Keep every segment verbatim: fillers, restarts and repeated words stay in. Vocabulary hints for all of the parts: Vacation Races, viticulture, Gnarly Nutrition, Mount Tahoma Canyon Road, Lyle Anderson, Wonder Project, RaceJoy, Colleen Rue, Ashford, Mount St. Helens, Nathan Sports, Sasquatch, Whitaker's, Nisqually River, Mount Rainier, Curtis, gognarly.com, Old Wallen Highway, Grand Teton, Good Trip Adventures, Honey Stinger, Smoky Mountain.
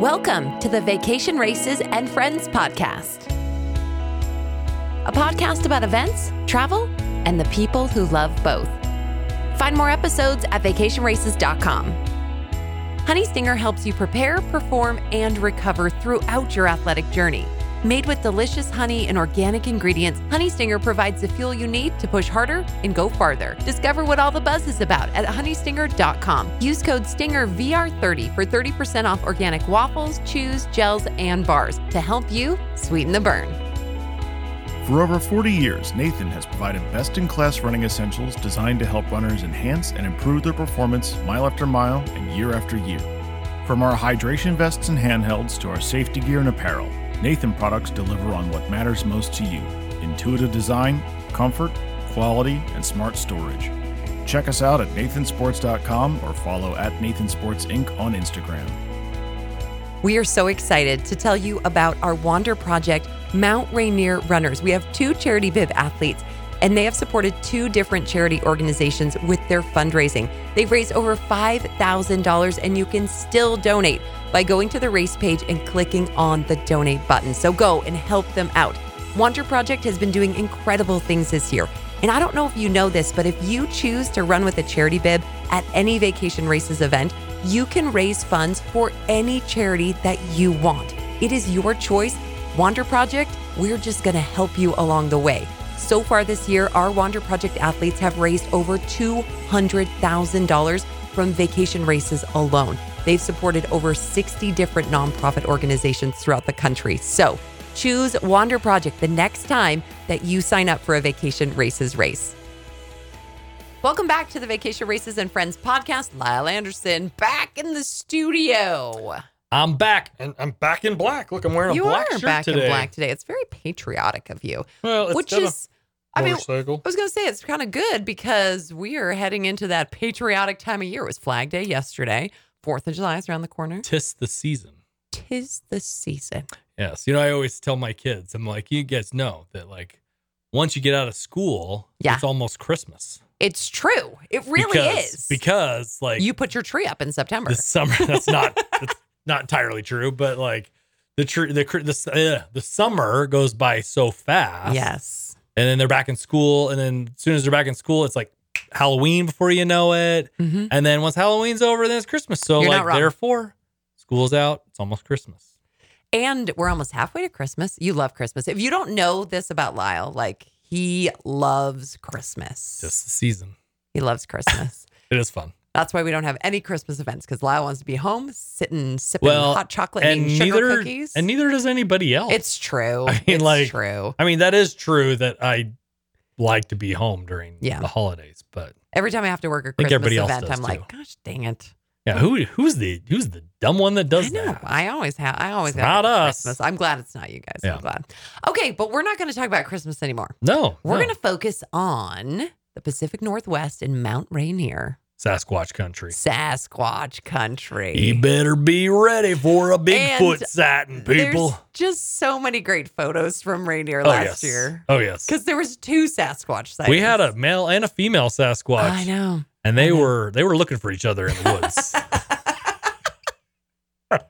Welcome to the Vacation Races and Friends podcast, a podcast about events, travel, and the people who love both. Find more episodes at vacation races dot com. Honey Stinger helps you prepare, perform, and recover throughout your athletic journey. Made with delicious honey and organic ingredients, Honey Stinger provides the fuel you need to push harder and go farther. Discover what all the buzz is about at honey stinger dot com. Use code stinger V R thirty for thirty percent off organic waffles, chews, gels, and bars to help you sweeten the burn. For over forty years, Nathan has provided best-in-class running essentials designed to help runners enhance and improve their performance mile after mile and year after year. From our hydration vests and handhelds to our safety gear and apparel, Nathan products deliver on what matters most to you: intuitive design, comfort, quality, and smart storage. Check us out at nathan sports dot com or follow at nathan sports inc on Instagram. We are so excited to tell you about our Wonder Project Mount Rainier runners. We have two charity bib athletes, and they have supported two different charity organizations with their fundraising. They've raised over five thousand dollars, and you can still donate by going to the race page and clicking on the donate button. So go and help them out. Wonder Project has been doing incredible things this year. And I don't know if you know this, but if you choose to run with a charity bib at any Vacation Races event, you can raise funds for any charity that you want. It is your choice. Wonder Project, we're just gonna help you along the way. So far this year, our Wander Project athletes have raised over two hundred thousand dollars from Vacation Races alone. They've supported over sixty different nonprofit organizations throughout the country. So choose Wander Project the next time that you sign up for a Vacation Races race. Welcome back to the Vacation Races and Friends podcast. Lyle Anderson back in the studio. I'm back, and I'm back in black. Look, I'm wearing a black shirt today. You are back in black today. It's very patriotic of you. Well, it's which is, I mean, I was going to say it's kind of good because we are heading into that patriotic time of year. It was Flag Day yesterday. Fourth of July is around the corner. Tis the season. Tis the season. Yes. You know, I always tell my kids, I'm like, you guys know that, like, once you get out of school, yeah. It's almost Christmas. It's true. It really because, is. Because, like, you put your tree up in September. This summer, that's not. That's, not entirely true, but like the tr- the the, uh, the summer goes by so fast. Yes. And then they're back in school. And then as soon as they're back in school, it's like Halloween before you know it. Mm-hmm. And then once Halloween's over, then it's Christmas. So You're like, therefore, school's out. It's almost Christmas. And we're almost halfway to Christmas. You love Christmas. If you don't know this about Lyle, like he loves Christmas. Just the season. He loves Christmas. It is fun. That's why we don't have any Christmas events, because Lyle wants to be home, sitting, sipping well, hot chocolate and eating neither, sugar cookies. And neither does anybody else. It's true. I mean, it's like, true. I mean, that is true that I like to be home during yeah. the holidays. But every time I have to work a Christmas event, I'm too. like, gosh, dang it. Yeah, who who's the who's the dumb one that does I know. that? I always have. I always it's have. Not us. Christmas. I'm glad it's not you guys. Yeah. I'm glad. Okay, but we're not going to talk about Christmas anymore. No. We're no. going to focus on the Pacific Northwest and Mount Rainier. Sasquatch country. Sasquatch country. You better be ready for a Bigfoot sighting, people. There's just so many great photos from Rainier oh, last yes. year. Oh, yes. Because there was two Sasquatch sightings. We had a male and a female Sasquatch. I know. And they know. were they were looking for each other in the woods.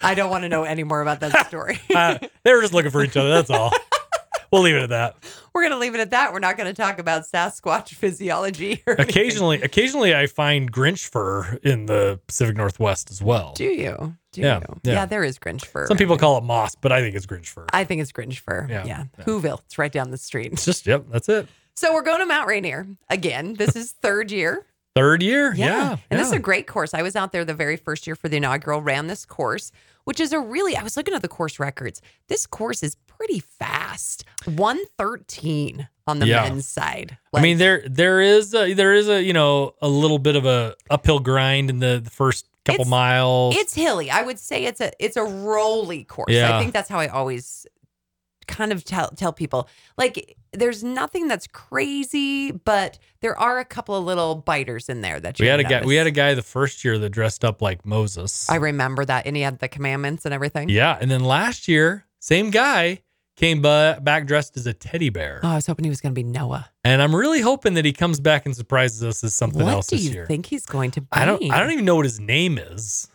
I don't want to know any more about that story. uh, they were just looking for each other. That's all. We'll leave it at that. We're going to leave it at that. We're not going to talk about Sasquatch physiology. Occasionally, occasionally I find Grinch fur in the Pacific Northwest as well. Do you? Do yeah, you? Yeah. yeah, there is Grinch fur. Some people call it moss, but I think it's Grinch fur. I think it's Grinch fur. Yeah. yeah. yeah. Whoville. It's right down the street. It's just, yep, that's it. So we're going to Mount Rainier again. This is third year. Third year? Yeah. yeah. And yeah. this is a great course. I was out there the very first year for the inaugural, ran this course, which is a really, I was looking at the course records. This course is pretty fast. one thirteen on the yeah. men's side. Like, I mean, there there is a, there is a, you know, a little bit of a uphill grind in the, the first couple it's, miles. It's hilly. I would say it's a it's a rolly course. Yeah. I think that's how I always kind of tell tell people. Like, there's nothing that's crazy, but there are a couple of little biters in there that you we had a notice. guy. We had a guy the first year that dressed up like Moses. I remember that, and he had the commandments and everything. Yeah, and then last year, same guy came b- back dressed as a teddy bear. Oh, I was hoping he was going to be Noah. And I'm really hoping that he comes back and surprises us as something what else this year. What do you think he's going to be? I don't. I don't even know what his name is.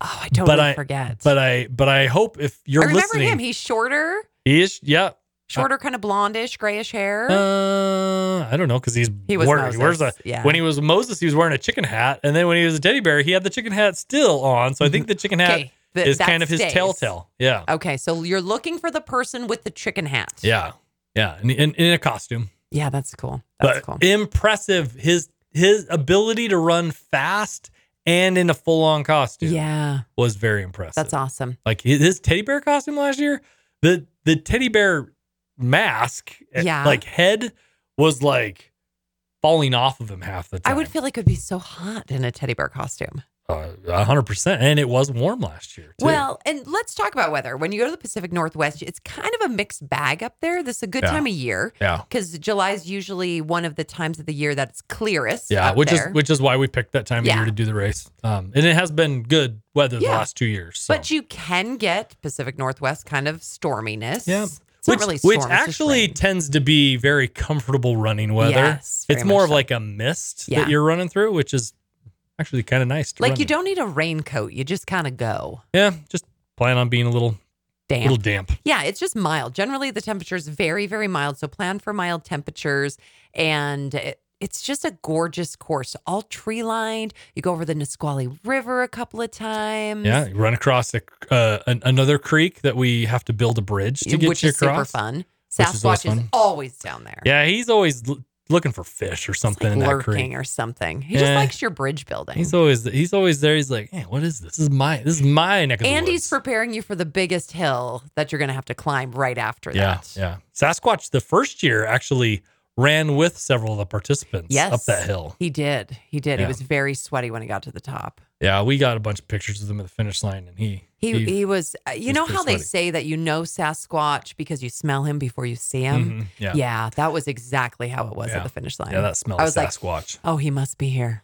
Oh, I totally but I, forget. But I but I hope if you're listening. I remember listening, him. He's shorter. He is, yeah. Shorter, uh, kind of blondish, grayish hair. Uh, I don't know, because he's he was wearing, he wears a, yeah. When he was Moses, he was wearing a chicken hat. And then when he was a teddy bear, he had the chicken hat still on. So I think the chicken hat okay. the, is kind of stays. his telltale. Yeah. Okay, so you're looking for the person with the chicken hat. Yeah, yeah, in, in, in a costume. Yeah, that's cool. That's but cool. Impressive, his his ability to run fast and in a full-on costume yeah. was very impressive. That's awesome. Like his teddy bear costume last year, the the teddy bear mask, yeah. like head was like falling off of him half the time. I would feel like it would be so hot in a teddy bear costume. Uh, one hundred percent. And it was warm last year, too. Well, and let's talk about weather. When you go to the Pacific Northwest, it's kind of a mixed bag up there. This is a good yeah. time of year. Yeah. Because July is usually one of the times of the year that it's clearest. Yeah, which there. is which is why we picked that time of yeah. year to do the race. Um, and it has been good weather yeah. the last two years. So. But you can get Pacific Northwest kind of storminess. Yeah. It's which, not really storm, which actually tends to be very comfortable running weather. Yes, it's more of so. like a mist yeah. that you're running through, which is actually kind of nice to Like run. You don't need a raincoat. You just kind of go. Yeah, just plan on being a little damp. little damp. Yeah, it's just mild. Generally, the temperature is very, very mild. So plan for mild temperatures. And it, it's just a gorgeous course. All tree-lined. You go over the Nisqually River a couple of times. Yeah, you run across a, uh, an, another creek that we have to build a bridge to get Which you across. Which is super fun. Sasquatch is, is always down there. Yeah, he's always... looking for fish or something like in that creek or something. He yeah. just likes your bridge building. He's always he's always there. He's like, hey, what is this? This is my this is my neck of the woods. And he's preparing you for the biggest hill that you're going to have to climb right after yeah, that. Yeah, yeah. Sasquatch the first year actually ran with several of the participants yes, up that hill. He did. He did. Yeah. He was very sweaty when he got to the top. Yeah, we got a bunch of pictures of him at the finish line, and he he he, he was. You he was know how sweaty. They say that you know Sasquatch because you smell him before you see him. Mm-hmm, yeah. yeah, that was exactly how it was yeah. at the finish line. Yeah, that smell of Sasquatch. Like, oh, he must be here.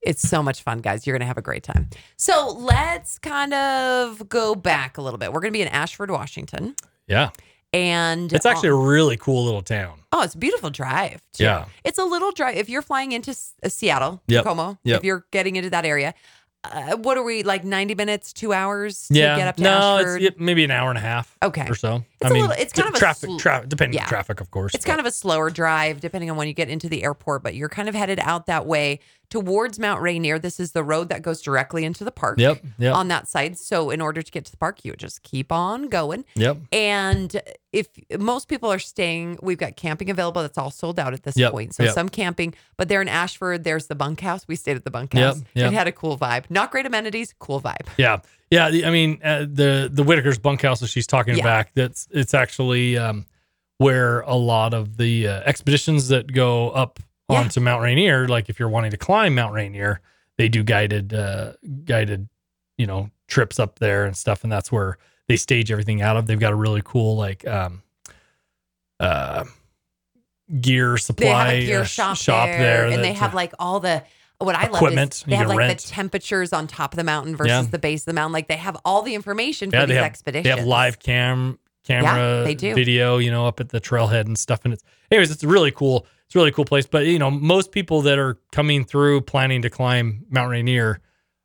It's so much fun, guys. You're going to have a great time. So let's kind of go back a little bit. We're going to be in Ashford, Washington. Yeah. And it's actually a really cool little town. Oh, it's a beautiful drive, too. Yeah. It's a little drive. If you're flying into Seattle, yep. Tacoma, yep. if you're getting into that area, uh, what are we, like ninety minutes, two hours to yeah. get up to no, Ashford? No, maybe an hour and a half okay. or so. It's I a mean, little, it's kind of traffic, a sl- tra- depending yeah. on traffic, of course. It's but. kind of a slower drive, depending on when you get into the airport, but you're kind of headed out that way towards Mount Rainier. This is the road that goes directly into the park yep, yep. on that side. So in order to get to the park, you would just keep on going. Yep. And if most people are staying, we've got camping available. That's all sold out at this yep, point. So yep. some camping, but they're in Ashford. There's the bunkhouse. We stayed at the bunkhouse. Yep, yep. It had a cool vibe. Not great amenities, cool vibe. Yeah. Yeah. I mean, uh, the, the Whitaker's bunkhouse that she's talking yeah. about, that's, it's actually um, where a lot of the uh, expeditions that go up Yeah. onto Mount Rainier, like if you're wanting to climb Mount Rainier, they do guided, uh, guided, you know, trips up there and stuff, and that's where they stage everything out of. They've got a really cool like um, uh, gear supply they have a gear shop, shop there, there, and they have a, like all the what I love is they have like rent. the temperatures on top of the mountain versus yeah. the base of the mountain. Like they have all the information for yeah, these they have, expeditions. They have live cam camera, yeah, they do. video, you know, up at the trailhead and stuff. And it's anyways, it's really cool. It's a really cool place, but you know, most people that are coming through planning to climb Mount Rainier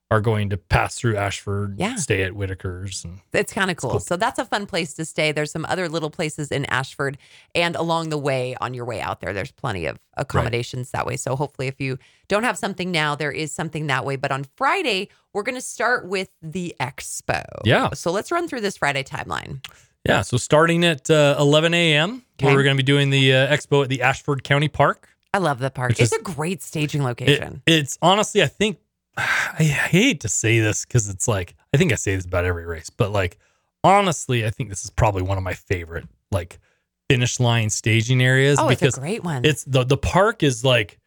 are going to pass through Ashford, yeah. stay at Whitaker's. And it's kind of cool. cool. So that's a fun place to stay. There's some other little places in Ashford, and along the way, on your way out there, there's plenty of accommodations right. that way. So hopefully if you don't have something now, there is something that way. But on Friday, we're going to start with the expo. Yeah. So let's run through this Friday timeline. Yeah, so starting at uh, eleven a.m., okay. where we're going to be doing the uh, expo at the Ashford County Park. I love the park. It's is, a great staging location. It, it's honestly, I think, I hate to say this because it's like, I think I say this about every race, but like, honestly, I think this is probably one of my favorite, like, finish line staging areas. Oh, because it's a great one. It's the, the park is like,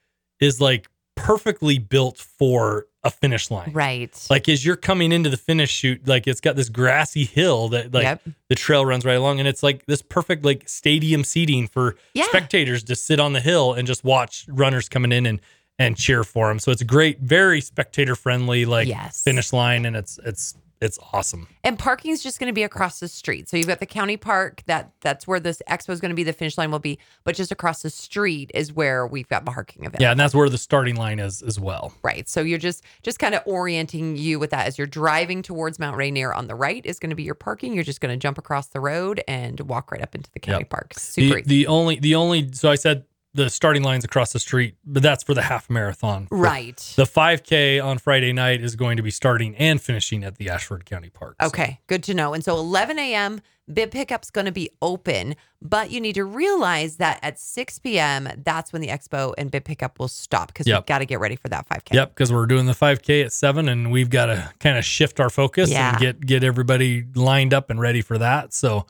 is like perfectly built for a finish line. Right. Like as you're coming into the finish chute, like it's got this grassy hill that like yep. the trail runs right along, and it's like this perfect like stadium seating for yeah. spectators to sit on the hill and just watch runners coming in and and cheer for them. So it's a great, very spectator friendly like yes. finish line, and it's it's It's awesome. And parking is just going to be across the street. So you've got the county park. That That's where this expo is going to be. The finish line will be. But just across the street is where we've got parking available. Yeah, and that's where the starting line is as well. Right. So you're just, just kind of orienting you with that. As you're driving towards Mount Rainier, on the right is going to be your parking. You're just going to jump across the road and walk right up into the county yep. park. Super the, easy. The only, the only, so I said the starting line's across the street, but that's for the half marathon. Right. The five K on Friday night is going to be starting and finishing at the Ashford County Park. So. Okay, good to know. And so eleven a.m., bib pickup's going to be open, but you need to realize that at six p.m., that's when the expo and bib pickup will stop because yep. we've got to get ready for that five K. Yep, because we're doing the five K at seven, and we've got to kind of shift our focus yeah. and get, get everybody lined up and ready for that. So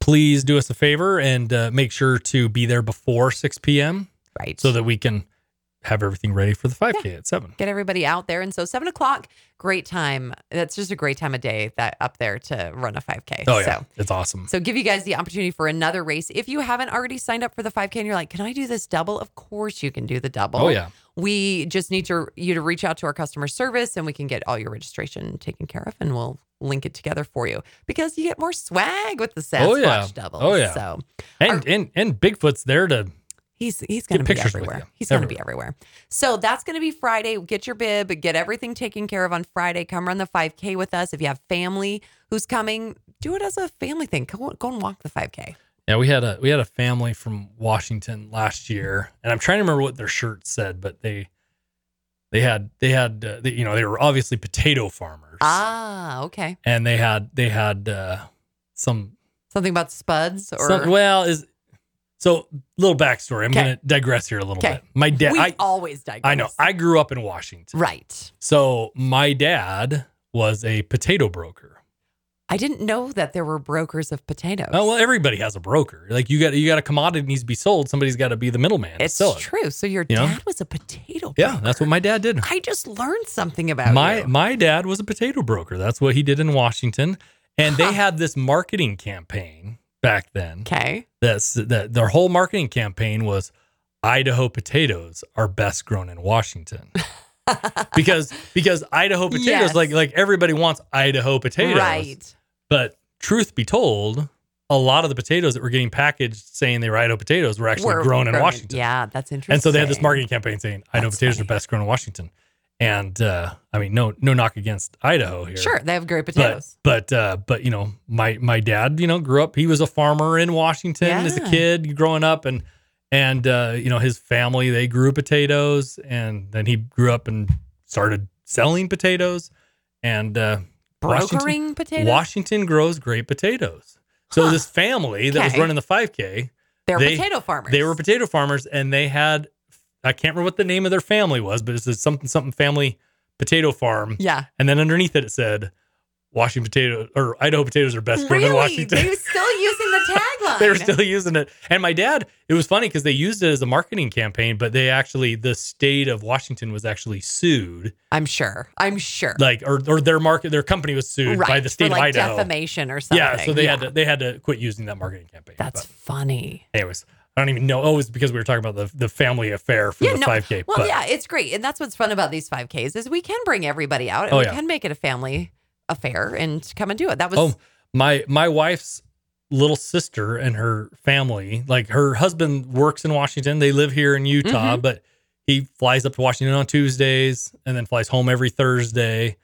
please do us a favor and uh, make sure to be there before six p.m. Right. So that we can have everything ready for the five K yeah. at seven. Get everybody out there. And so seven o'clock, great time. That's just a great time of day that up there to run a five K. Oh, yeah. So, it's awesome. So give you guys the opportunity for another race. If you haven't already signed up for the five K and you're like, can I do this double? Of course you can do the double. Oh, yeah. We just need to, you to reach out to our customer service and we can get all your registration taken care of, and we'll link it together for you, because you get more swag with the Sasquatch oh, yeah. double. Oh yeah. So and, our, and and Bigfoot's there to he's he's gonna be everywhere. He's everywhere. gonna be everywhere. So that's gonna be Friday. Get your bib, get everything taken care of on Friday. Come run the five K with us. If you have family who's coming, do it as a family thing. Go go and walk the five K. Yeah, we had a we had a family from Washington last year, and I'm trying to remember what their shirt said, but they They had, they had, uh, they, you know, they were obviously potato farmers. Ah, okay. And they had, they had uh, some something about spuds or some, well, is so little backstory. I'm okay. going to digress here a little okay. bit. My dad, we I, always digress. I know. I grew up in Washington, right? So my dad was a potato broker. I didn't know that there were brokers of potatoes. Oh, well, everybody has a broker. Like you got, you got a commodity needs to be sold. Somebody's got to be the middleman. It's to sell true. It. So your you dad know? was a potato broker. Yeah, that's what my dad did. I just learned something about my you. My dad was a potato broker. That's what he did in Washington. And huh. they had this marketing campaign back then. Okay. That's that their whole marketing campaign was Idaho potatoes are best grown in Washington. because because Idaho potatoes, yes. like like everybody wants Idaho potatoes. Right. But truth be told, a lot of the potatoes that were getting packaged saying they were Idaho potatoes were actually we're, grown we're in Washington. Yeah, that's interesting. And so they had this marketing campaign saying Idaho that's potatoes funny. are best grown in Washington. And uh, I mean, no no knock against Idaho here. Sure, they have great potatoes. But but, uh, but you know, my my dad, you know, grew up, he was a farmer in Washington yeah. as a kid growing up, and And, uh, you know, his family, they grew potatoes, and then he grew up and started selling potatoes and uh, brokering Washington, potatoes. Washington grows great potatoes. So huh. this family that okay. was running the five K, they're they, potato farmers. They were potato farmers, and they had, I can't remember what the name of their family was, but it's something, something family potato farm. Yeah. And then underneath it, it said, Washington potatoes or Idaho potatoes are best grown really? in Washington. They were still using the tagline. They were still using it. And my dad, it was funny because they used it as a marketing campaign, but they actually, the state of Washington was actually sued. I'm sure. I'm sure. Like, or, or their market, their company was sued right. by the state For like of Idaho. Defamation or something. Yeah. So they yeah. had to, they had to quit using that marketing campaign. That's but funny. Anyways. I don't even know. Oh, it's because we were talking about the, the family affair for yeah, the no. five K. Well, but. yeah, it's great. And that's what's fun about these five Ks is we can bring everybody out and oh, we yeah. can make it a family affair and come and do it. That was oh, my my wife's little sister and her family. Like her husband works in Washington. They live here in Utah, mm-hmm. but he flies up to Washington on Tuesdays and then flies home every Thursday.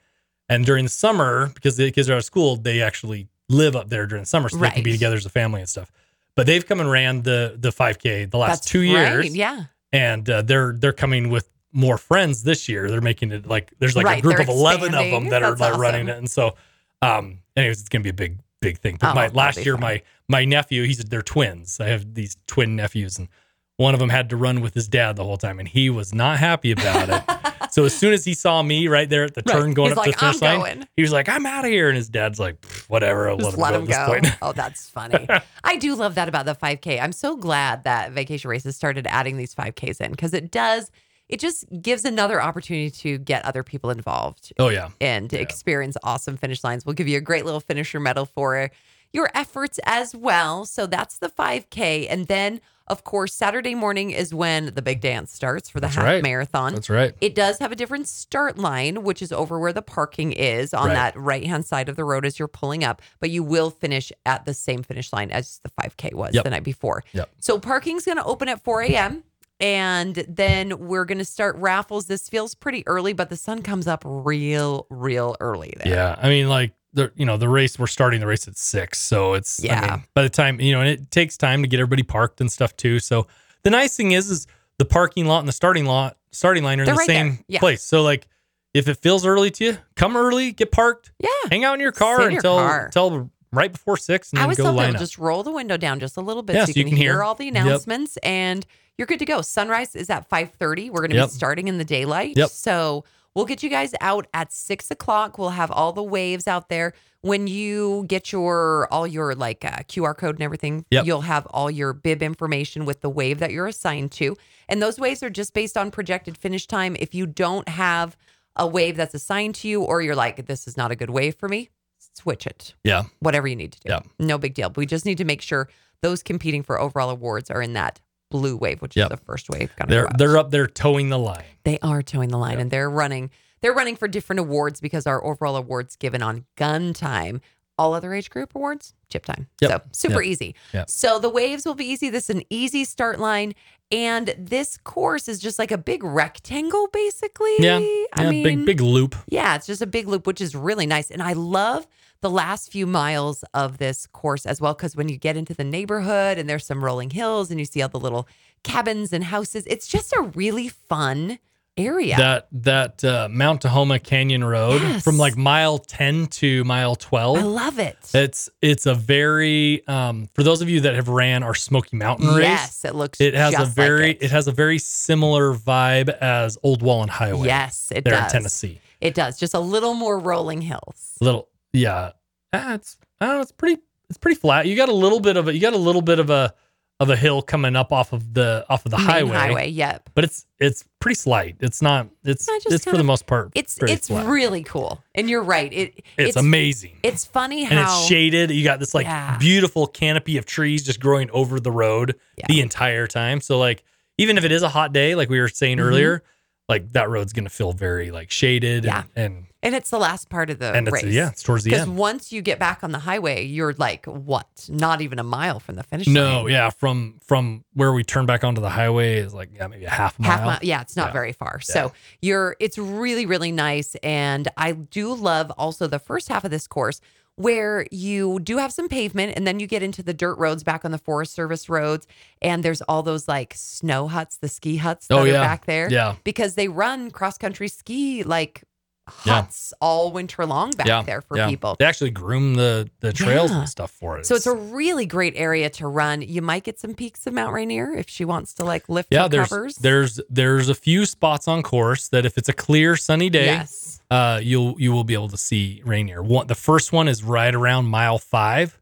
And during the summer, because the kids are out of school, they actually live up there during the summer, so right. they can be together as a family and stuff. But they've come and ran the the five K the last That's two years. Right. Yeah, and uh, they're they're coming with more friends this year. They're making it like there's like right, a group of eleven of them that That's are like awesome. running it. And so, um, anyways, it's gonna be a big, big thing. But oh, my last year, fun. my my nephew, he's they're twins. I have these twin nephews, and one of them had to run with his dad the whole time, and he was not happy about it. So as soon as he saw me right there at the right. turn going he's up like, to the finish line, he was like, "I'm out of here," and his dad's like, "Whatever, I'll just let him go." At this point. Oh, that's funny. I do love that about the five K. I'm so glad that Vacation Races started adding these five Ks in because it does. It just gives another opportunity to get other people involved. Oh, yeah. And yeah. experience awesome finish lines. We'll give you a great little finisher medal for your efforts as well. So that's the five K. And then, Of course, Saturday morning is when the big dance starts for the That's half right. marathon. That's right. It does have a different start line, which is over where the parking is on right. that right-hand side of the road as you're pulling up. But you will finish at the same finish line as the five K was yep. the night before. Yep. So parking's going to open at four a.m. And then we're going to start raffles. This feels pretty early, but the sun comes up real, real early there. Yeah. I mean, like, the you know, the race, we're starting the race at six. So it's, yeah. I mean, by the time, you know, and it takes time to get everybody parked and stuff too. So the nice thing is, is the parking lot and the starting lot, starting line are They're in the right same yeah. place. So like, if it feels early to you, come early, get parked. Yeah. Hang out in your car Sit until, your car. until right before six. And I then was go line up. Just roll the window down just a little bit yeah, so you, so you can, can hear all the announcements yep. and you're good to go. Sunrise is at five thirty. We're going to yep. be starting in the daylight. Yep. So we'll get you guys out at six o'clock. We'll have all the waves out there. When you get your all your like uh, Q R code and everything, yep. you'll have all your bib information with the wave that you're assigned to. And those waves are just based on projected finish time. If you don't have a wave that's assigned to you or you're like, this is not a good wave for me, switch it. Yeah. Whatever you need to do. Yeah. No big deal. But we just need to make sure those competing for overall awards are in that blue wave, which yep. is the first wave. They're they're up there towing the line. They are towing the line, yep. and they're running. They're running for different awards because our overall awards given on gun time. All other age group awards, chip time. Yep. So super yep. easy. Yep. So the waves will be easy. This is an easy start line, and this course is just like a big rectangle, basically. Yeah, I yeah, mean, big big loop. Yeah, it's just a big loop, which is really nice, and I love the last few miles of this course as well, because when you get into the neighborhood and there's some rolling hills and you see all the little cabins and houses, it's just a really fun area. That that uh, Mount Tahoma Canyon Road yes. from like mile ten to mile twelve. I love it. It's it's a very um, for those of you that have ran our Smoky Mountain race. Yes, it looks. It has just a very like it. it has a very similar vibe as Old Wallen Highway. Yes, it there does. In Tennessee. It does. Just a little more rolling hills. Little. Yeah, ah, it's I don't know. It's pretty. It's pretty flat. You got a little bit of a. You got a little bit of a of a hill coming up off of the off of the Main highway. Highway, yep. But it's it's pretty slight. It's not. It's it's, it's for of, the most part. It's it's flat. Really cool. And you're right. It it's, it's amazing. It's funny how and it's shaded. You got this like yeah. beautiful canopy of trees just growing over the road yeah. the entire time. So like even if it is a hot day, like we were saying mm-hmm. earlier, like that road's gonna feel very like shaded yeah. and. and And it's the last part of the and it's, race. Yeah, it's towards the end. Because once you get back on the highway, you're like, what? Not even a mile from the finish line. No, yeah. From from where we turn back onto the highway is like yeah, maybe a half mile. Half mile. Yeah, it's not yeah. very far. Yeah. So you're it's really, really nice. And I do love also the first half of this course where you do have some pavement and then you get into the dirt roads back on the Forest Service roads. And there's all those like snow huts, the ski huts that oh, yeah. are back there. Yeah. Because they run cross-country ski like huts yeah. all winter long back yeah. there for yeah. people. They actually groom the, the trails yeah. and stuff for it. So it's a really great area to run. You might get some peaks of Mount Rainier if she wants to like lift yeah, her there's, covers. There's there's a few spots on course that if it's a clear sunny day, yes. uh, you'll you will be able to see Rainier. One, the first one is right around mile five,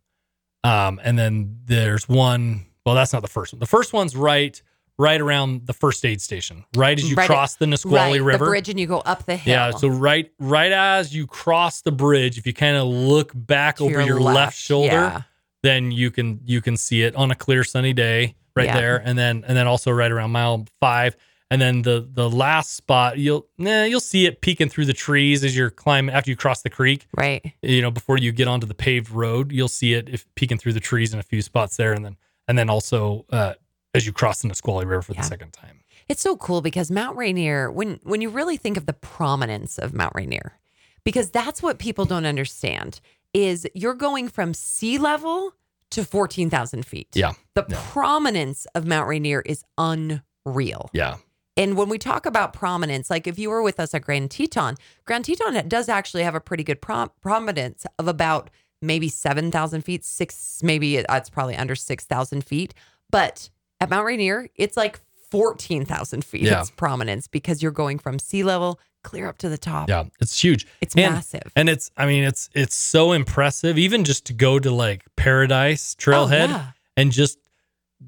um, and then there's one. Well, that's not the first one. The first one's right. Right around the first aid station, right as you right cross at, the Nisqually right, River. The bridge and you go up the hill. Yeah, so right right as you cross the bridge, if you kind of look back to over your, your left, left shoulder, yeah. then you can you can see it on a clear sunny day right yeah. there. And then and then also right around mile five. And then the the last spot, you'll nah, you'll see it peeking through the trees as you're climbing after you cross the creek. Right. You know, before you get onto the paved road, you'll see it if peeking through the trees in a few spots there, and then and then also uh as you cross the Nisqually River for yeah. the second time. It's so cool because Mount Rainier, when when you really think of the prominence of Mount Rainier, because that's what people don't understand, is you're going from sea level to fourteen thousand feet. Yeah. The yeah. prominence of Mount Rainier is unreal. Yeah. And when we talk about prominence, like if you were with us at Grand Teton, Grand Teton does actually have a pretty good prom- prominence of about maybe seven thousand feet, six, maybe it's probably under six thousand feet. But at Mount Rainier, it's like fourteen thousand feet. Yeah. It's prominence because you're going from sea level clear up to the top. Yeah, it's huge. It's and, massive. And it's, I mean, it's it's so impressive even just to go to like Paradise Trailhead oh, yeah. and just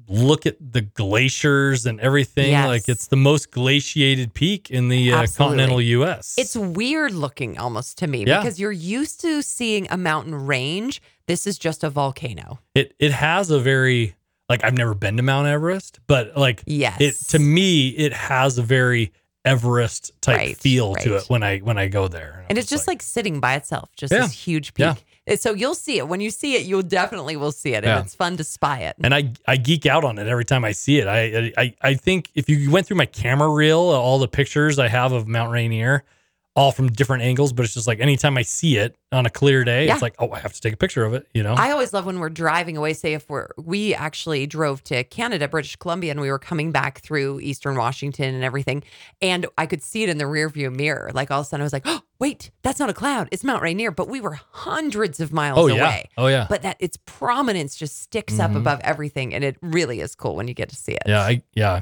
look at the glaciers and everything. Yes. Like it's the most glaciated peak in the uh, continental U S. It's weird looking almost to me yeah. because you're used to seeing a mountain range. This is just a volcano. It It has a very... like I've never been to Mount Everest, but like yes. it to me it has a very Everest type right, feel right. to it when I when I go there. And, and it's just like, like sitting by itself, just yeah, this huge peak. Yeah. So you'll see it. When you see it, you'll definitely will see it. And yeah. it's fun to spy it. And I, I geek out on it every time I see it. I, I I think if you went through my camera reel, all the pictures I have of Mount Rainier, all from different angles, but it's just like anytime I see it on a clear day, yeah. it's like, oh, I have to take a picture of it, you know? I always love when we're driving away, say if we're, we actually drove to Canada, British Columbia, and we were coming back through Eastern Washington and everything. And I could see it in the rearview mirror. Like all of a sudden I was like, oh, wait, that's not a cloud. It's Mount Rainier, but we were hundreds of miles oh, yeah. away. Oh yeah. But that its prominence just sticks mm-hmm. up above everything. And it really is cool when you get to see it. Yeah. I, yeah.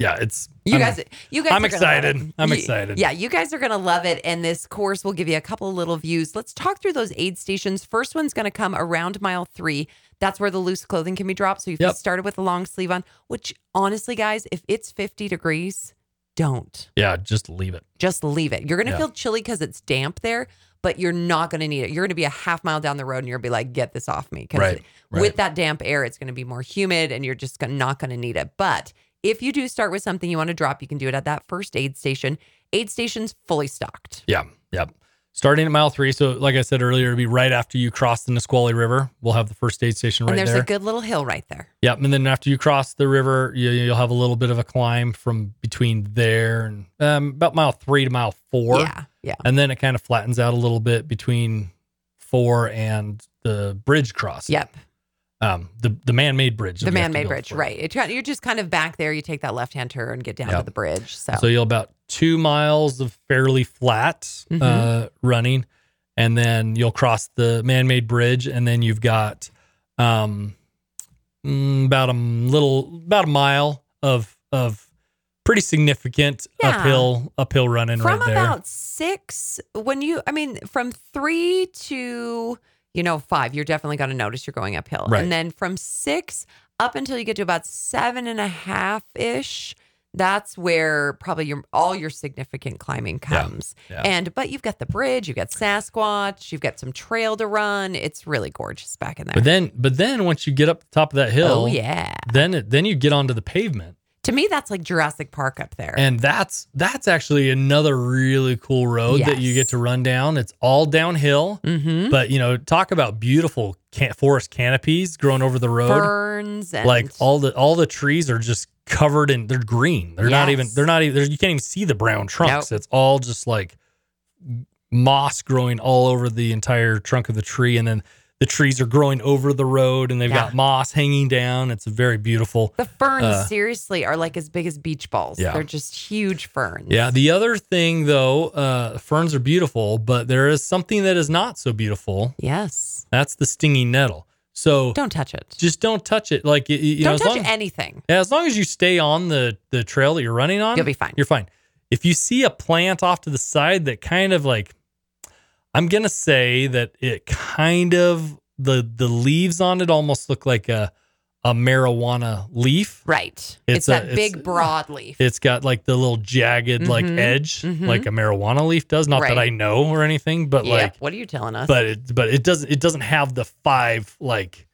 Yeah, it's you I'm, guys. You guys, I'm excited. I'm excited. Yeah, you guys are gonna love it, and this course will give you a couple of little views. Let's talk through those aid stations. First one's gonna come around mile three. That's where the loose clothing can be dropped. So you yep. started with a long sleeve on. Which honestly, guys, if it's fifty degrees, don't. Yeah, just leave it. Just leave it. You're gonna yeah. feel chilly because it's damp there, but you're not gonna need it. You're gonna be a half mile down the road, and you'll be like, "Get this off me!" Because right, right. with that damp air, it's gonna be more humid, and you're just gonna, not gonna need it. But if you do start with something you want to drop, you can do it at that first aid station. Aid station's fully stocked. Yeah, yeah. Starting at mile three. So like I said earlier, it'll be right after you cross the Nisqually River. We'll have the first aid station right there. And there's there. a good little hill right there. Yep. And then after you cross the river, you, you'll have a little bit of a climb from between there and um, about mile three to mile four. Yeah, yeah. And then it kind of flattens out a little bit between four and the bridge crossing. Yep. Um, the, the man-made bridge. The man-made bridge, right. It, you're just kind of back there. You take that left-hand turn and get down yep. to the bridge. So so you'll about two miles of fairly flat mm-hmm. uh, running, and then you'll cross the man-made bridge, and then you've got um about a little about a mile of of pretty significant yeah. uphill uphill running from right there. From about six, when you, I mean, from three to... you know, five, you're definitely going to notice you're going uphill. Right. And then from six up until you get to about seven and a half-ish, that's where probably your all your significant climbing comes. Yeah. Yeah. And but you've got the bridge, you've got Sasquatch, you've got some trail to run. It's really gorgeous back in there. But then but then once you get up the top of that hill, oh, yeah. then it, then you get onto the pavement. To me, that's like Jurassic Park up there. And that's that's actually another really cool road yes. that you get to run down. It's all downhill. Mm-hmm. But, you know, talk about beautiful can- forest canopies growing over the road. Ferns. And like all the all the trees are just covered in, they're green. They're yes. not even, they're not even, you can't even see the brown trunks. Nope. It's all just like moss growing all over the entire trunk of the tree. And then the trees are growing over the road, and they've yeah. got moss hanging down. It's a very beautiful. The ferns, uh, seriously, are like as big as beach balls. Yeah. They're just huge ferns. Yeah. The other thing, though, uh, ferns are beautiful, but there is something that is not so beautiful. Yes. That's the stinging nettle. So don't touch it. Just don't touch it. Like you, you don't know, touch as long, anything. Yeah, as long as you stay on the the trail that you're running on, you'll be fine. You're fine. If you see a plant off to the side that kind of like. I'm going to say that it kind of, the the leaves on it almost look like a a marijuana leaf. Right. It's, it's that a, big, it's, broad leaf. It's got like the little jagged mm-hmm. like edge, mm-hmm. like a marijuana leaf does. Not right. that I know or anything, but yeah. like. What are you telling us? But it, but it doesn't it doesn't have the five like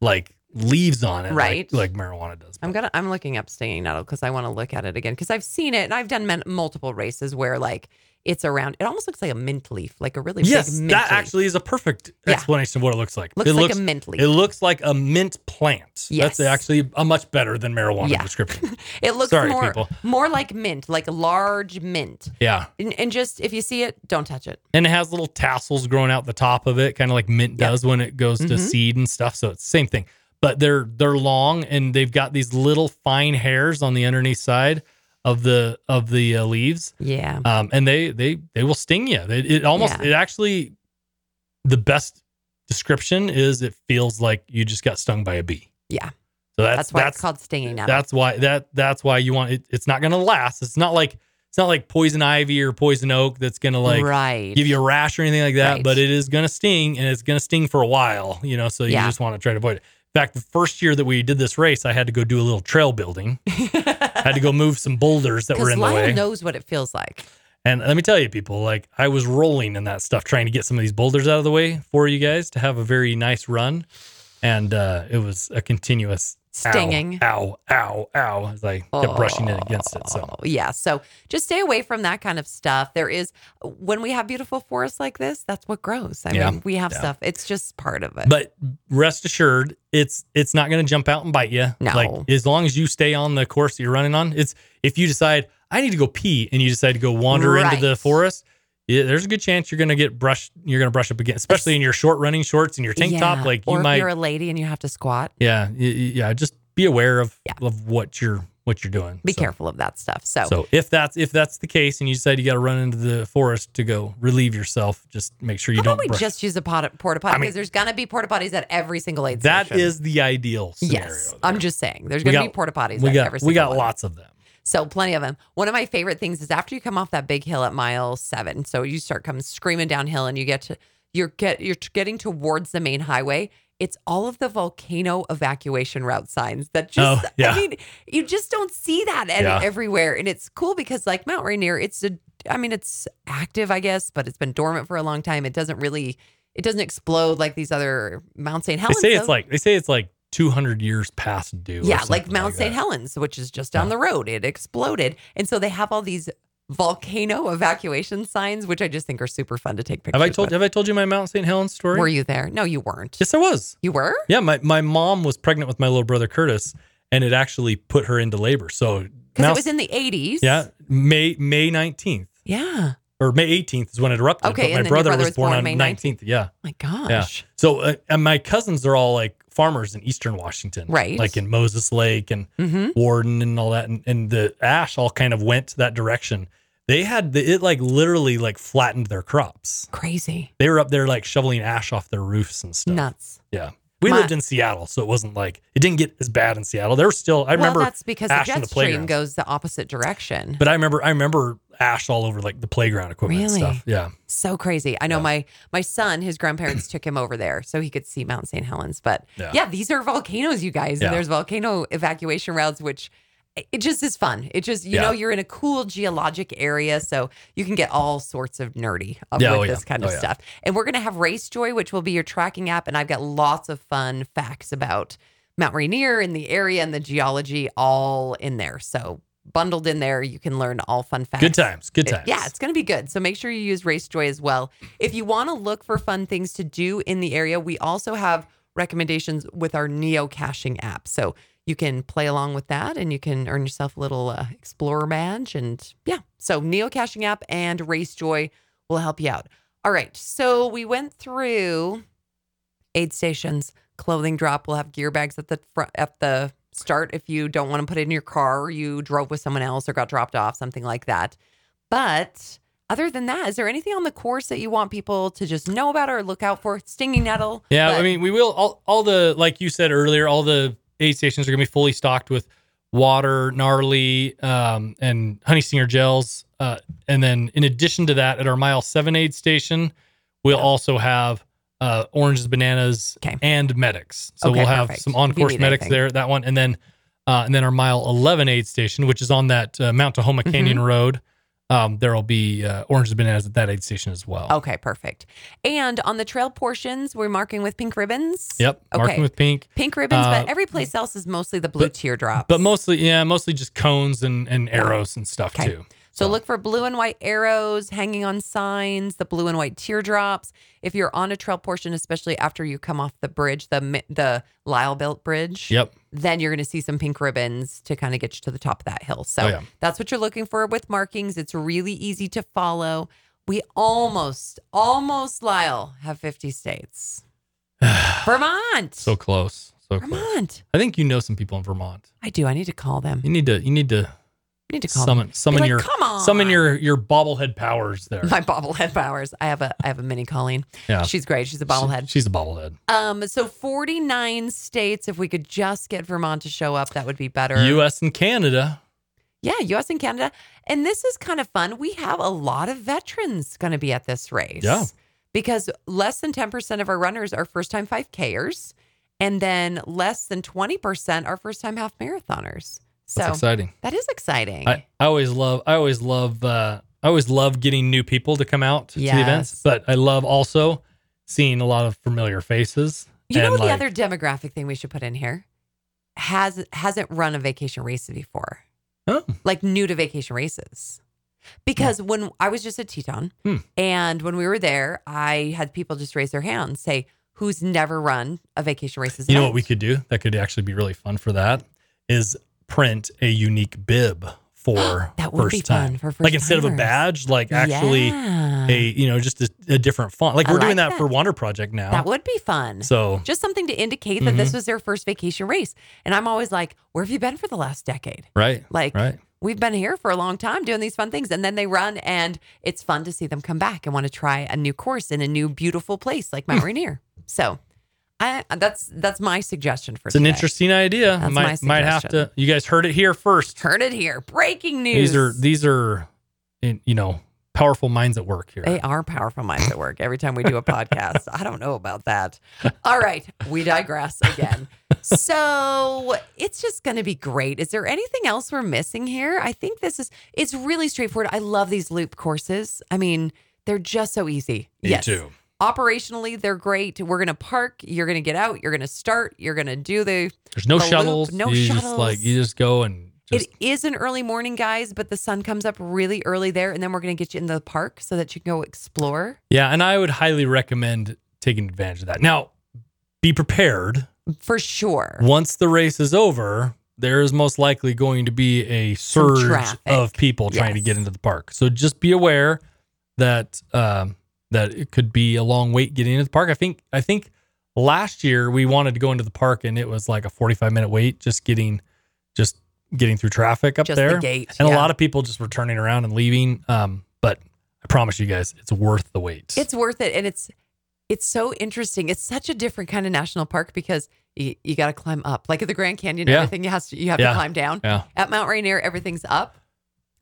like leaves on it right. like, like marijuana does. But. I'm gonna I'm looking up stinging nettle because I want to look at it again because I've seen it and I've done men- multiple races where like. It's around, it almost looks like a mint leaf, like a really yes, big mint that leaf. Actually is a perfect explanation yeah. of what it looks like. Looks it like looks, a mint leaf. It looks like a mint plant. Yes. That's actually a much better than marijuana yeah. description. it looks Sorry, more, more like mint, like a large mint. Yeah. And, and just, if you see it, don't touch it. And it has little tassels growing out the top of it, kind of like mint yep. does when it goes mm-hmm. to seed and stuff. So it's the same thing. But they're they're long, and they've got these little fine hairs on the underneath side. Of the of the uh, leaves, yeah, um, and they they they will sting you. It, it almost yeah. it actually the best description is it feels like you just got stung by a bee. Yeah, so that's that's why that's, it's called stinging nettle. That's why that that's why you want it. It's not going to last. It's not like it's not like poison ivy or poison oak that's going to like right. give you a rash or anything like that. Right. But it is going to sting, and it's going to sting for a while. You know, so you yeah. just want to try to avoid it. In fact, the first year that we did this race, I had to go do a little trail building. Had to go move some boulders that were in Lyle the way. Because Lyle knows what it feels like. And let me tell you, people, like I was rolling in that stuff, trying to get some of these boulders out of the way for you guys to have a very nice run. And uh, it was a continuous stinging. Ow, ow, ow, ow. As I kept oh, brushing it against it. So yeah. So just stay away from that kind of stuff. There is, when we have beautiful forests like this, that's what grows. I yeah, mean, we have yeah. stuff. It's just part of it. But rest assured, it's it's not going to jump out and bite you. No. Like, as long as you stay on the course that you're running on, it's if you decide, I need to go pee, and you decide to go wander right. into the forest, yeah, there's a good chance you're going to get brushed. You're going to brush up again, especially in your short running shorts and your tank yeah. top. Like you or if might, you're a lady and you have to squat. Yeah. Yeah. Just be aware of, yeah. of what you're, what you're doing. Be so, careful of that stuff. So, so if that's, if that's the case and you decide you got to run into the forest to go relieve yourself, just make sure you How don't about we brush. Just use a pot, porta potty because I mean, there's going to be porta potties at every single aid that station. That is the ideal scenario. Yes. There. I'm just saying there's going to be porta potties. We at got, every single we got one. Lots of them. So plenty of them. One of my favorite things is after you come off that big hill at mile seven, so you start coming screaming downhill and you get to, you're get you're getting towards the main highway. It's all of the volcano evacuation route signs that just, oh, yeah. I mean, you just don't see that any, yeah. everywhere. And it's cool because like Mount Rainier, it's, a, I mean, it's active, I guess, but it's been dormant for a long time. It doesn't really, it doesn't explode like these other Mount Saint Helens. They say it's like, they say it's like, two hundred years past due. Yeah, like Mount Saint Helens, which is just down the road. It exploded. And so they have all these volcano evacuation signs, which I just think are super fun to take pictures of. Have I told, have I told you my Mount Saint Helens story? Were you there? No, you weren't. Yes, I was. You were? Yeah, my, my mom was pregnant with my little brother, Curtis, and it actually put her into labor. So because it was in the eighties. Yeah, May May nineteenth. Yeah. Or May eighteenth is when it erupted. Okay, but my and brother, brother was born, born on May nineteenth. nineteenth. Yeah. My gosh. Yeah. So uh, and my cousins are all like farmers in Eastern Washington. Right. Like in Moses Lake and mm-hmm. Warden and all that. And, and the ash all kind of went that direction. They had, the, it like literally like flattened their crops. Crazy. They were up there like shoveling ash off their roofs and stuff. Nuts. Yeah. We My, lived in Seattle, so it wasn't like, it didn't get as bad in Seattle. There was still, I well, remember that's because ash the jet in the playground. Stream goes the opposite direction. But I remember, I remember ash all over like the playground equipment really? And stuff. Yeah. So crazy. I know yeah. my, my son, his grandparents took him over there so he could see Mount Saint Helens. But yeah, yeah these are volcanoes, you guys. Yeah. And there's volcano evacuation routes, which it just is fun. It just, you yeah. know, you're in a cool geologic area, so you can get all sorts of nerdy up yeah, with oh, this yeah. kind of oh, stuff. Yeah. And we're going to have RaceJoy, which will be your tracking app. And I've got lots of fun facts about Mount Rainier and the area and the geology all in there. So bundled in there, you can learn all fun facts. Good times. Good times. It, yeah, it's going to be good. So make sure you use RaceJoy as well. If you want to look for fun things to do in the area, we also have recommendations with our geocaching app. So you can play along with that and you can earn yourself a little uh, explorer badge. And yeah, so geocaching app and RaceJoy will help you out. All right. So we went through aid stations, clothing drop. We'll have gear bags at the front, at the start. If you don't want to put it in your car, or you drove with someone else or got dropped off, something like that. But other than that, is there anything on the course that you want people to just know about or look out for? Stinging nettle. Yeah. But- I mean, we will all, all the, like you said earlier, all the aid stations are going to be fully stocked with water, gnarly, um, and honey stinger gels. Uh, and then in addition to that, at our mile seven aid station, we'll yeah. also have uh, oranges, bananas, okay. and medics. So okay, we'll have perfect. some on-course medics anything. there, that one. And then uh, and then our mile eleven aid station, which is on that uh, Mount Tahoma Canyon mm-hmm. Road. Um, there will be uh, oranges and bananas at that aid station as well. Okay, perfect. And on the trail portions, we're marking with pink ribbons. Yep, okay. Marking with pink. Pink ribbons, uh, but every place else is mostly the blue but, teardrops. But mostly, yeah, mostly just cones and, and arrows and stuff okay. too. So. so look for blue and white arrows hanging on signs, the blue and white teardrops. If you're on a trail portion, especially after you come off the bridge, the the Lyle built bridge, yep. then you're going to see some pink ribbons to kind of get you to the top of that hill. So oh, yeah. that's what you're looking for with markings. It's really easy to follow. We almost, almost, Lyle, have fifty states. Vermont. So close. So Vermont. Close. I think you know some people in Vermont. I do. I need to call them. You need to, you need to. You need to call summon, summon like, your, come on. summon your, your bobblehead powers there. My bobblehead powers. I have a, I have a mini Colleen. Yeah. She's great. She's a bobblehead. She, she's a bobblehead. Um, so forty-nine states, if we could just get Vermont to show up, that would be better. U S and Canada. Yeah. U S and Canada. And this is kind of fun. We have a lot of veterans going to be at this race. Yeah. Because less than ten percent of our runners are first time five K'ers. And then less than twenty percent are first time half marathoners. So that's exciting. That is exciting. I, I always love, I always love, uh, I always love getting new people to come out to yes. the events, but I love also seeing a lot of familiar faces You and know, like, the other demographic thing we should put in here has hasn't run a vacation race before. Oh. Like new to vacation races. Because yeah. when I was just at Teton hmm. and when we were there, I had people just raise their hand and say, who's never run a vacation race? You know what we could do? That could actually be really fun for that is print a unique bib for that would first be time. Fun for first like timers. Instead of a badge, like actually yeah. a, you know, just a, a different font. Like I we're like doing that, that for Wonder Project now. That would be fun. So just something to indicate that mm-hmm. this was their first vacation race. And I'm always like, where have you been for the last decade? Right. Like, right. We've been here for a long time doing these fun things. And then they run and it's fun to see them come back and want to try a new course in a new beautiful place like Mount Rainier. So I, that's that's my suggestion for it's today. It's an interesting idea. That's might, my suggestion. Might have to, you guys heard it here first. Heard it here. Breaking news. These are, these are, you know, powerful minds at work here. They are powerful minds at work every time we do a podcast. I don't know about that. All right. We digress again. So it's just going to be great. Is there anything else we're missing here? I think this is, it's really straightforward. I love these loop courses. I mean, they're just so easy. Me yes. too. Operationally, they're great. We're going to park. You're going to get out. You're going to start. You're going to do the There's no the shuttles. Loop, no you shuttles. Just, like, you just go and just... It is an early morning, guys, but the sun comes up really early there. And then we're going to get you into the park so that you can go explore. Yeah. And I would highly recommend taking advantage of that. Now, be prepared. For sure. Once the race is over, there is most likely going to be a surge of people yes. trying to get into the park. So just be aware that um, that it could be a long wait getting into the park. I think I think last year we wanted to go into the park and it was like a forty-five minute wait just getting just getting through traffic up just there. The gate, and yeah. a lot of people just were turning around and leaving. Um, but I promise you guys, it's worth the wait. It's worth it, and it's. It's so interesting. It's such a different kind of national park because you, you got to climb up. Like at the Grand Canyon, yeah. everything has to, you have yeah. to climb down. Yeah. At Mount Rainier, everything's up.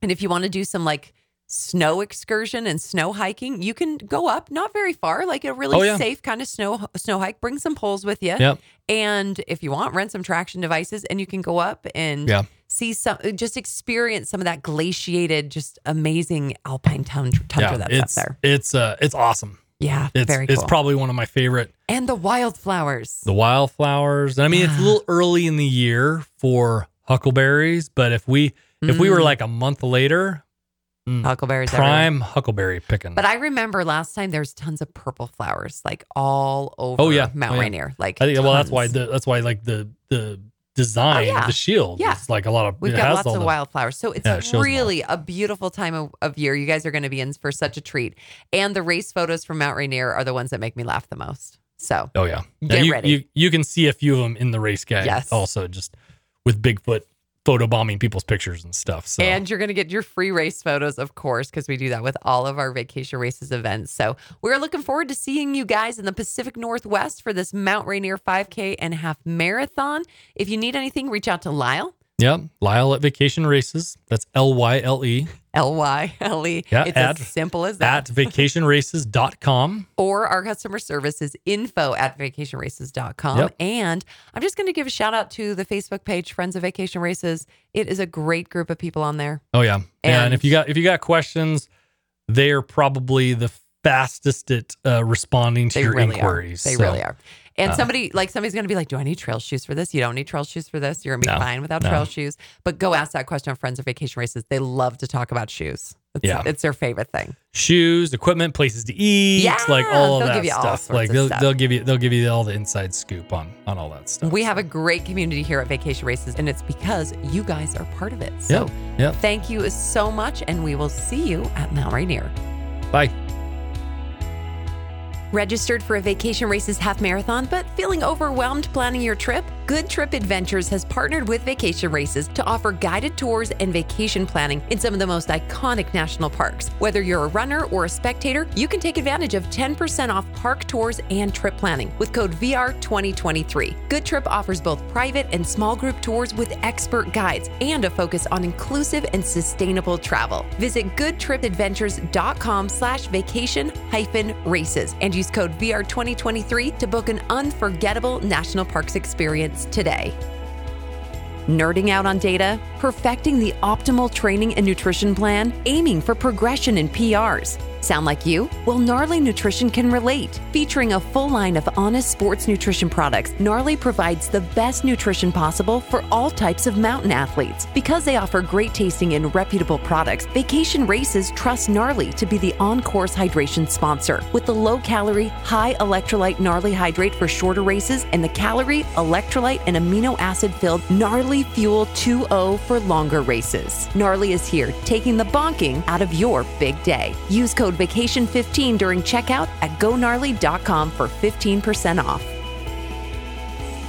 And if you want to do some like snow excursion and snow hiking, you can go up not very far, like a really oh, yeah. safe kind of snow snow hike. Bring some poles with you. Yep. And if you want, rent some traction devices and you can go up and yeah. see some, just experience some of that glaciated, just amazing alpine tundra yeah, that's it's, up there. It's, uh, it's awesome. Yeah, it's, very cool. It's probably one of my favorite. And the wildflowers. The wildflowers. I mean, yeah. it's a little early in the year for huckleberries, but if we mm. if we were like a month later, mm, huckleberries prime everywhere. Huckleberry picking. But I remember last time there's tons of purple flowers like all over oh, yeah. Mount oh, yeah. Rainier. Like, I think, well, that's why the, that's why like the the design oh, yeah. of the shield yeah. is like a lot of. We've got lots of wildflowers, so it's yeah, it really a beautiful time of, of year. You guys are going to be in for such a treat, and the race photos from Mount Rainier are the ones that make me laugh the most. So, oh yeah, get you, ready. You, you can see a few of them in the race guide. Yes. Also just with Bigfoot photo bombing people's pictures and stuff. So, and you're going to get your free race photos, of course, because we do that with all of our Vacation Races events. So we're looking forward to seeing you guys in the Pacific Northwest for this Mount Rainier five K and half marathon. If you need anything, reach out to Lyle. Yep. Lyle at Vacation Races. That's L Y L E. L Y L E. Yeah, it's at, as simple as that. At vacation races dot com. Or our customer service is info at vacation races dot com. Yep. And I'm just going to give a shout out to the Facebook page, Friends of Vacation Races. It is a great group of people on there. Oh, yeah. And, and if you got if you got questions, they are probably the fastest at uh, responding to your really inquiries. Are. They so. really are. And uh, somebody like somebody's going to be like, do I need trail shoes for this? You don't need trail shoes for this. You're going to be no, fine without no. trail shoes. But go ask that question on Friends of Vacation Races. They love to talk about shoes. It's, yeah. it's their favorite thing. Shoes, equipment, places to eat, yeah, like all of that give you stuff. All like they'll, stuff. they'll give you they'll give you all the inside scoop on on all that stuff. We have a great community here at Vacation Races, and it's because you guys are part of it. So yep, yep. thank you so much, and we will see you at Mount Rainier. Bye. Registered for a Vacation Races half marathon, but feeling overwhelmed planning your trip? Good Trip Adventures has partnered with Vacation Races to offer guided tours and vacation planning in some of the most iconic national parks. Whether you're a runner or a spectator, you can take advantage of ten percent off park tours and trip planning with code V R twenty twenty-three. Good Trip offers both private and small group tours with expert guides and a focus on inclusive and sustainable travel. Visit goodtripadventures.com slash vacation hyphen races and use code V R twenty twenty-three to book an unforgettable national parks experience today. Nerding out on data, perfecting the optimal training and nutrition plan, aiming for progression in P Rs, Sound like you? Well, Gnarly Nutrition can relate. Featuring a full line of honest sports nutrition products, Gnarly provides the best nutrition possible for all types of mountain athletes. Because they offer great tasting and reputable products, Vacation Races trusts Gnarly to be the on-course hydration sponsor. With the low-calorie, high-electrolyte Gnarly Hydrate for shorter races and the calorie, electrolyte, and amino acid-filled Gnarly Fuel two oh for longer races. Gnarly is here, taking the bonking out of your big day. Use code vacation fifteen during checkout at go gnarly dot com for fifteen percent off.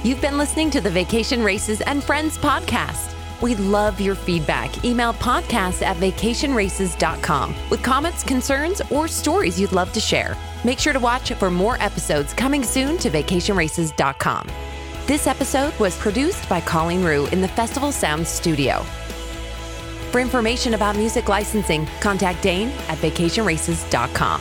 You've been listening to the Vacation Races and Friends podcast. We love your feedback. Email podcast at vacation races dot com with comments, concerns, or stories you'd love to share. Make sure to watch for more episodes coming soon to vacation races dot com. This episode was produced by Colleen Rue in the Festival Sound Studio. For information about music licensing, contact Dane at vacation races dot com.